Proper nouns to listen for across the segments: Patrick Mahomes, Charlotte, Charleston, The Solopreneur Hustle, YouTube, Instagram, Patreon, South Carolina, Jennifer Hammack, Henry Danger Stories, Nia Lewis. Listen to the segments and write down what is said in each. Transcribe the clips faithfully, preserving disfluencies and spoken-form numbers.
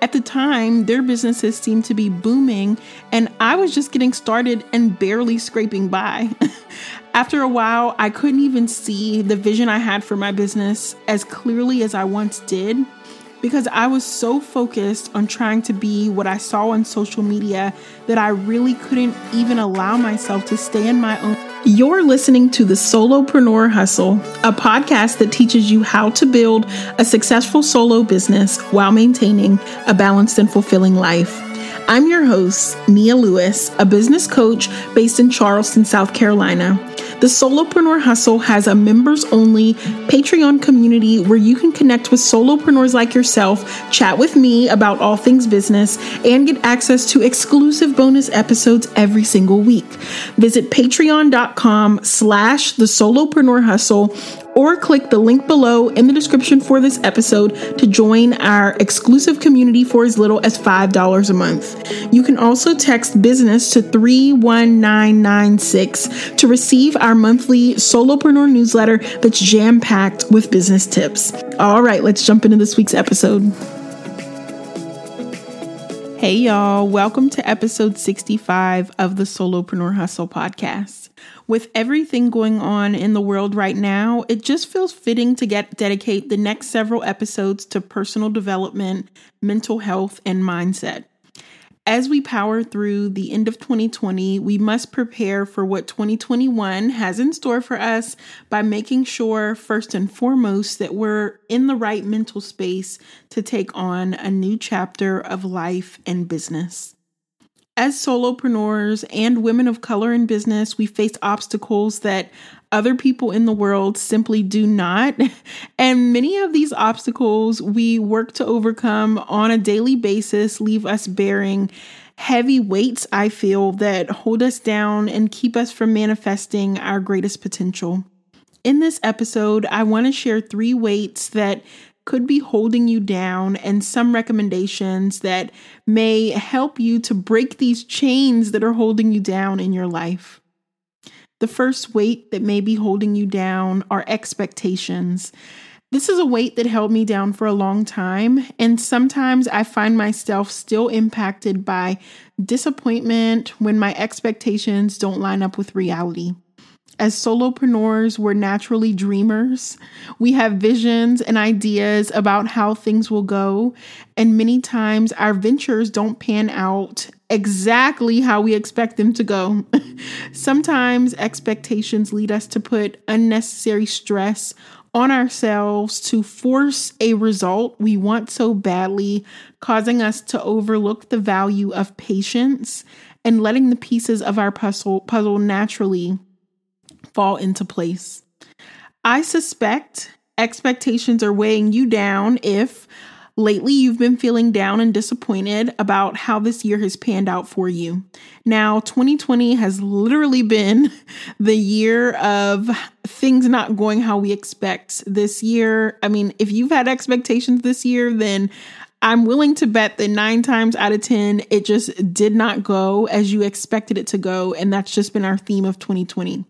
At the time, their businesses seemed to be booming, and I was just getting started and barely scraping by. After a while, I couldn't even see the vision I had for my business as clearly as I once did, because I was so focused on trying to be what I saw on social media that I really couldn't even allow myself to stay in my own. You're listening to The Solopreneur Hustle, a podcast that teaches you how to build a successful solo business while maintaining a balanced and fulfilling life. I'm your host, Nia Lewis, a business coach based in Charleston, South Carolina. The Solopreneur Hustle has a members-only Patreon community where you can connect with solopreneurs like yourself, chat with me about all things business, and get access to exclusive bonus episodes every single week. Visit patreon.com slash the Solopreneur Hustle or click the link below in the description for this episode to join our exclusive community for as little as five dollars a month. You can also text business to three one nine nine six to receive our monthly solopreneur newsletter that's jam-packed with business tips. All right, let's jump into this week's episode. Hey y'all, welcome to episode sixty-five of the Solopreneur Hustle podcast. With everything going on in the world right now, it just feels fitting to get dedicate the next several episodes to personal development, mental health, and mindset. As we power through the end of twenty twenty, we must prepare for what twenty twenty-one has in store for us by making sure, first and foremost, that we're in the right mental space to take on a new chapter of life and business. As solopreneurs and women of color in business, we face obstacles that other people in the world simply do not. And many of these obstacles we work to overcome on a daily basis leave us bearing heavy weights, I feel, that hold us down and keep us from manifesting our greatest potential. In this episode, I want to share three weights that could be holding you down and some recommendations that may help you to break these chains that are holding you down in your life. The first weight that may be holding you down are expectations. This is a weight that held me down for a long time, and sometimes I find myself still impacted by disappointment when my expectations don't line up with reality. As solopreneurs, we're naturally dreamers. We have visions and ideas about how things will go, and many times our ventures don't pan out exactly how we expect them to go. Sometimes expectations lead us to put unnecessary stress on ourselves to force a result we want so badly, causing us to overlook the value of patience and letting the pieces of our puzzle puzzle naturally fall into place. I suspect expectations are weighing you down if lately you've been feeling down and disappointed about how this year has panned out for you. Now, twenty twenty has literally been the year of things not going how we expect this year. I mean, if you've had expectations this year, then I'm willing to bet that nine times out of ten, it just did not go as you expected it to go. And that's just been our theme of twenty twenty.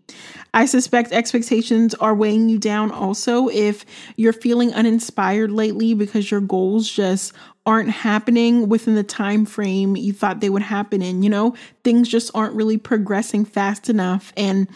I suspect expectations are weighing you down also if you're feeling uninspired lately because your goals just aren't happening within the time frame you thought they would happen in. You know, things just aren't really progressing fast enough. And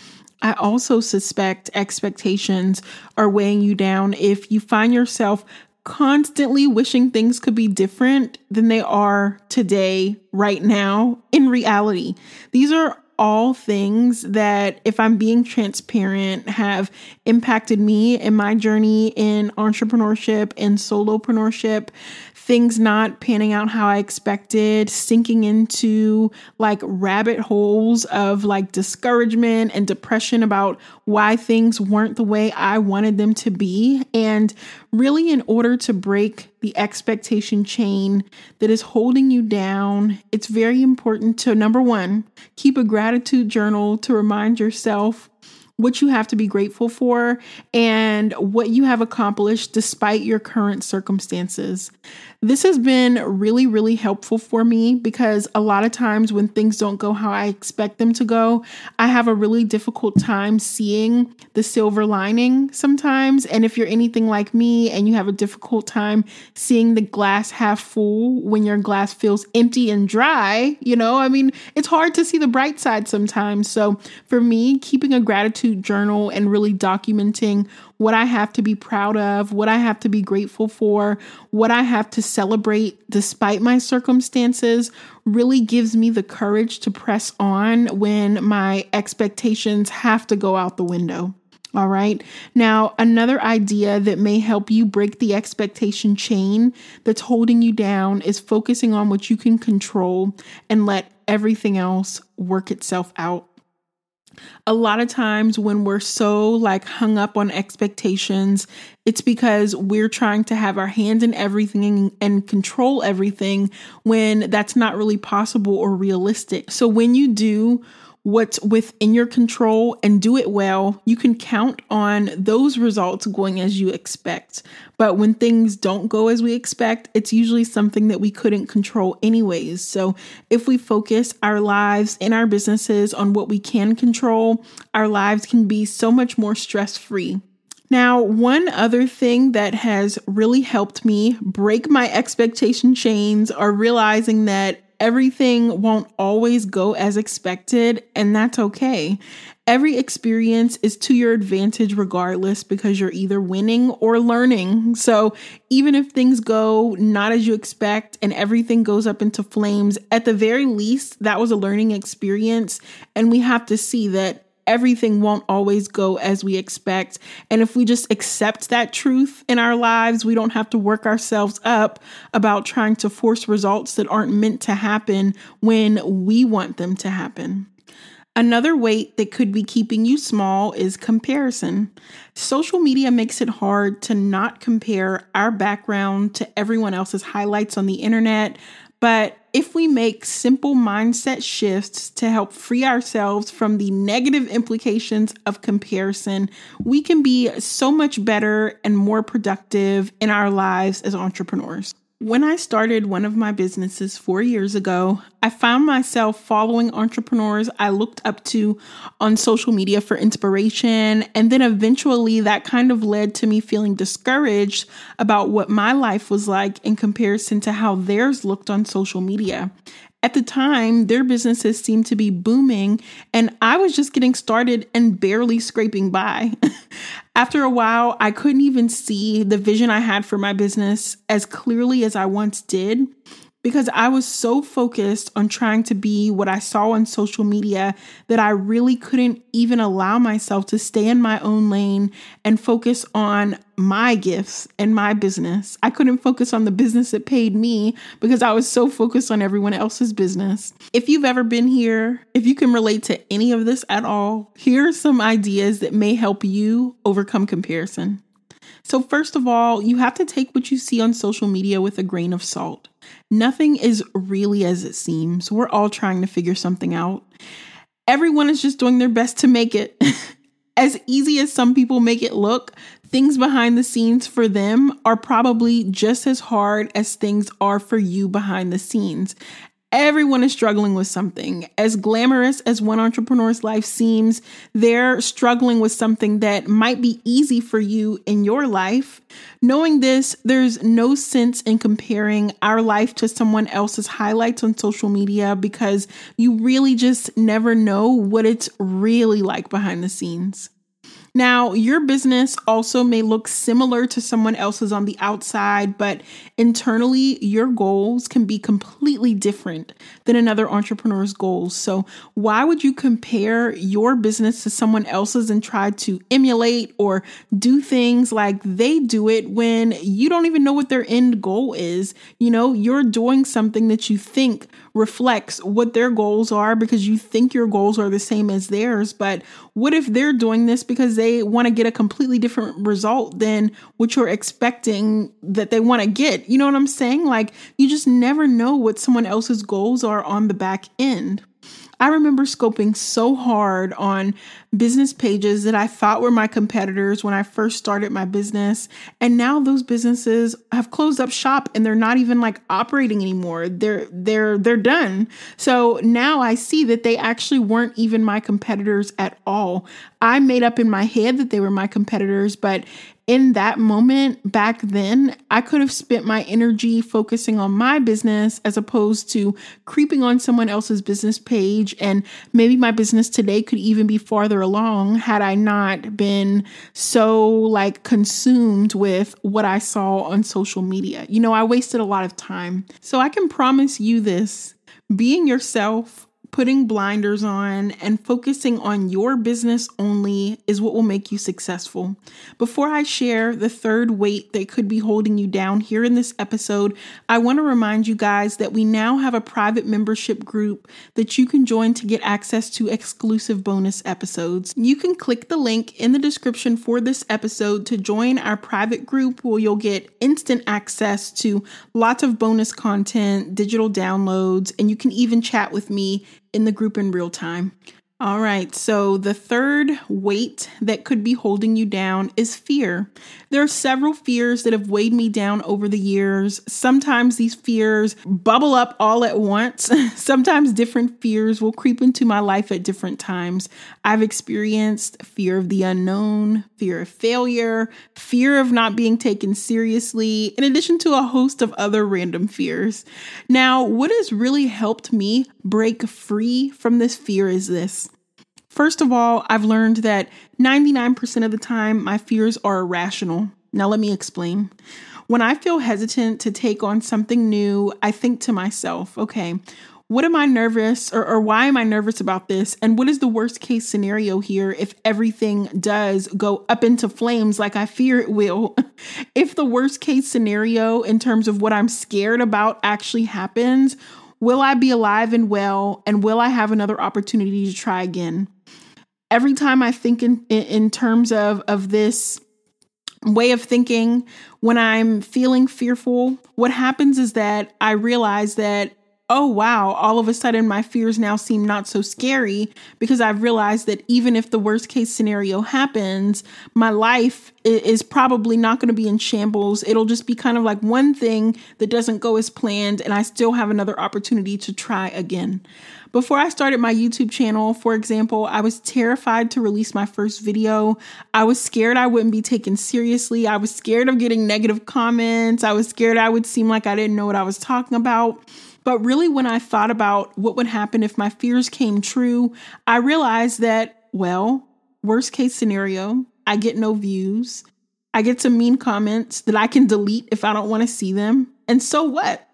I also suspect expectations are weighing you down if you find yourself constantly wishing things could be different than they are today, right now, in reality. These are all things that, if I'm being transparent, have impacted me in my journey in entrepreneurship and solopreneurship. Things not panning out how I expected, sinking into like rabbit holes of like discouragement and depression about why things weren't the way I wanted them to be. And really, in order to break the expectation chain that is holding you down, it's very important to, number one, keep a gratitude journal to remind yourself what you have to be grateful for, and what you have accomplished despite your current circumstances. This has been really, really helpful for me because a lot of times when things don't go how I expect them to go, I have a really difficult time seeing the silver lining sometimes. And if you're anything like me and you have a difficult time seeing the glass half full when your glass feels empty and dry, you know, I mean, it's hard to see the bright side sometimes. So for me, keeping a gratitude journal and really documenting what I have to be proud of, what I have to be grateful for, what I have to celebrate despite my circumstances really gives me the courage to press on when my expectations have to go out the window. All right. Now, another idea that may help you break the expectation chain that's holding you down is focusing on what you can control and let everything else work itself out. A lot of times when we're so like hung up on expectations, it's because we're trying to have our hands in everything and control everything when that's not really possible or realistic. So when you do what's within your control and do it well, you can count on those results going as you expect. But when things don't go as we expect, it's usually something that we couldn't control anyways. So if we focus our lives and our businesses on what we can control, our lives can be so much more stress-free. Now, one other thing that has really helped me break my expectation chains are realizing that everything won't always go as expected, and that's okay. Every experience is to your advantage regardless because you're either winning or learning. So even if things go not as you expect and everything goes up into flames, at the very least, that was a learning experience, and we have to see that everything won't always go as we expect. And if we just accept that truth in our lives, we don't have to work ourselves up about trying to force results that aren't meant to happen when we want them to happen. Another weight that could be keeping you small is comparison. Social media makes it hard to not compare our background to everyone else's highlights on the internet. But if we make simple mindset shifts to help free ourselves from the negative implications of comparison, we can be so much better and more productive in our lives as entrepreneurs. When I started one of my businesses four years ago, I found myself following entrepreneurs I looked up to on social media for inspiration. And then eventually that kind of led to me feeling discouraged about what my life was like in comparison to how theirs looked on social media. At the time, their businesses seemed to be booming, and I was just getting started and barely scraping by. After a while, I couldn't even see the vision I had for my business as clearly as I once did because I was so focused on trying to be what I saw on social media that I really couldn't even allow myself to stay in my own lane and focus on my gifts and my business. I couldn't focus on the business that paid me because I was so focused on everyone else's business. If you've ever been here, if you can relate to any of this at all, here are some ideas that may help you overcome comparison. So first of all, you have to take what you see on social media with a grain of salt. Nothing is really as it seems. We're all trying to figure something out. Everyone is just doing their best to make it. As easy as some people make it look, things behind the scenes for them are probably just as hard as things are for you behind the scenes. Everyone is struggling with something. As glamorous as one entrepreneur's life seems, they're struggling with something that might be easy for you in your life. Knowing this, there's no sense in comparing our life to someone else's highlights on social media because you really just never know what it's really like behind the scenes. Now, your business also may look similar to someone else's on the outside, but internally, your goals can be completely different than another entrepreneur's goals. So why would you compare your business to someone else's and try to emulate or do things like they do it when you don't even know what their end goal is? You know, you're doing something that you think reflects what their goals are because you think your goals are the same as theirs. But what if they're doing this because they They want to get a completely different result than what you're expecting that they want to get? You know what I'm saying? Like, you just never know what someone else's goals are on the back end. I remember scoping so hard on business pages that I thought were my competitors when I first started my business. And now those businesses have closed up shop and they're not even like operating anymore. They're, they're, they're done. So now I see that they actually weren't even my competitors at all. I made up in my head that they were my competitors, but in that moment back then, I could have spent my energy focusing on my business as opposed to creeping on someone else's business page. And maybe my business today could even be farther along had I not been so like consumed with what I saw on social media. You know, I wasted a lot of time. So I can promise you this, being yourself, putting blinders on and focusing on your business only is what will make you successful. Before I share the third weight that could be holding you down here in this episode, I want to remind you guys that we now have a private membership group that you can join to get access to exclusive bonus episodes. You can click the link in the description for this episode to join our private group where you'll get instant access to lots of bonus content, digital downloads, and you can even chat with me in the group in real time. All right, so the third weight that could be holding you down is fear. There are several fears that have weighed me down over the years. Sometimes these fears bubble up all at once. Sometimes different fears will creep into my life at different times. I've experienced fear of the unknown, fear of failure, fear of not being taken seriously, in addition to a host of other random fears. Now, what has really helped me break free from this fear is this. First of all, I've learned that ninety-nine percent of the time, my fears are irrational. Now, let me explain. When I feel hesitant to take on something new, I think to myself, okay, what am I nervous or, or why am I nervous about this? And what is the worst case scenario here if everything does go up into flames like I fear it will? If the worst case scenario in terms of what I'm scared about actually happens, will I be alive and well? And will I have another opportunity to try again? Every time I think in, in terms of, of this way of thinking, when I'm feeling fearful, what happens is that I realize that, oh, wow, all of a sudden my fears now seem not so scary because I've realized that even if the worst case scenario happens, my life is probably not going to be in shambles. It'll just be kind of like one thing that doesn't go as planned, and I still have another opportunity to try again. Before I started my YouTube channel, for example, I was terrified to release my first video. I was scared I wouldn't be taken seriously. I was scared of getting negative comments. I was scared I would seem like I didn't know what I was talking about. But really, when I thought about what would happen if my fears came true, I realized that, well, worst case scenario, I get no views. I get some mean comments that I can delete if I don't want to see them. And so what?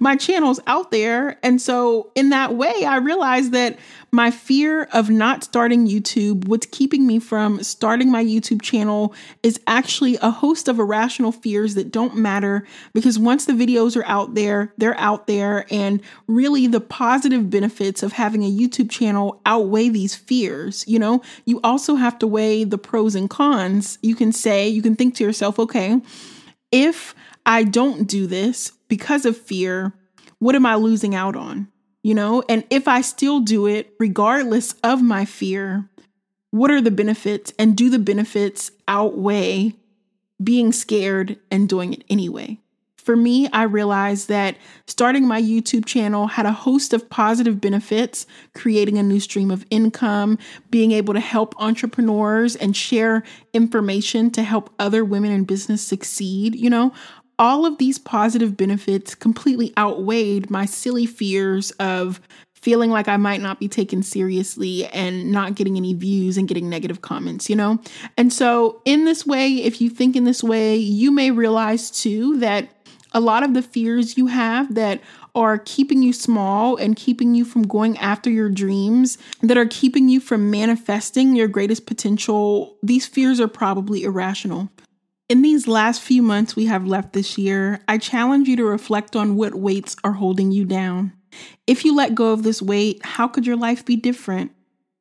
My channel's out there. And so in that way, I realized that my fear of not starting YouTube, what's keeping me from starting my YouTube channel, is actually a host of irrational fears that don't matter, because once the videos are out there, they're out there. And really the positive benefits of having a YouTube channel outweigh these fears. You know, you also have to weigh the pros and cons. You can say, you can think to yourself, okay, if I don't do this because of fear, what am I losing out on? You know, and if I still do it, regardless of my fear, what are the benefits? And do the benefits outweigh being scared and doing it anyway? For me, I realized that starting my YouTube channel had a host of positive benefits, creating a new stream of income, being able to help entrepreneurs and share information to help other women in business succeed, you know. All of these positive benefits completely outweighed my silly fears of feeling like I might not be taken seriously and not getting any views and getting negative comments, you know? And so in this way, if you think in this way, you may realize too that a lot of the fears you have that are keeping you small and keeping you from going after your dreams, that are keeping you from manifesting your greatest potential, these fears are probably irrational. In these last few months we have left this year, I challenge you to reflect on what weights are holding you down. If you let go of this weight, how could your life be different?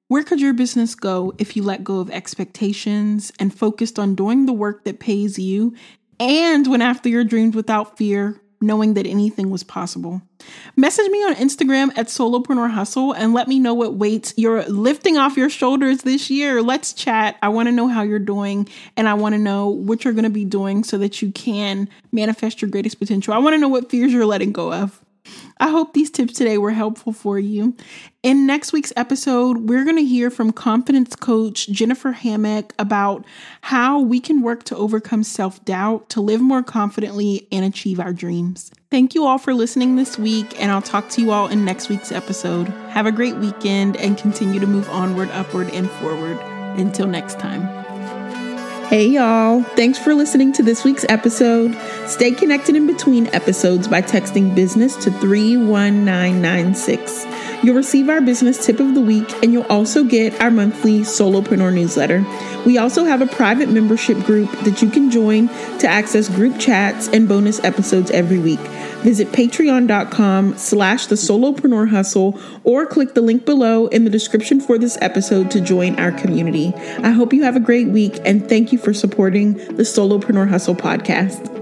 Where could your business go if you let go of expectations and focused on doing the work that pays you and went after your dreams without fear knowing that anything was possible. Message me on Instagram at Solopreneur Hustle and let me know what weights you're lifting off your shoulders this year. Let's chat. I want to know how you're doing, and I want to know what you're going to be doing so that you can manifest your greatest potential. I want to know what fears you're letting go of. I hope these tips today were helpful for you. In next week's episode, we're going to hear from confidence coach Jennifer Hammack about how we can work to overcome self-doubt, to live more confidently, and achieve our dreams. Thank you all for listening this week, and I'll talk to you all in next week's episode. Have a great weekend and continue to move onward, upward, and forward. Until next time. Hey y'all, thanks for listening to this week's episode. Stay connected in between episodes by texting business to three one nine nine six. You'll receive our business tip of the week, and you'll also get our monthly solopreneur newsletter. We also have a private membership group that you can join to access group chats and bonus episodes every week. Visit patreon.com slash the solopreneur hustle or click the link below in the description for this episode to join our community. I hope you have a great week, and thank you for supporting the Solopreneur Hustle podcast.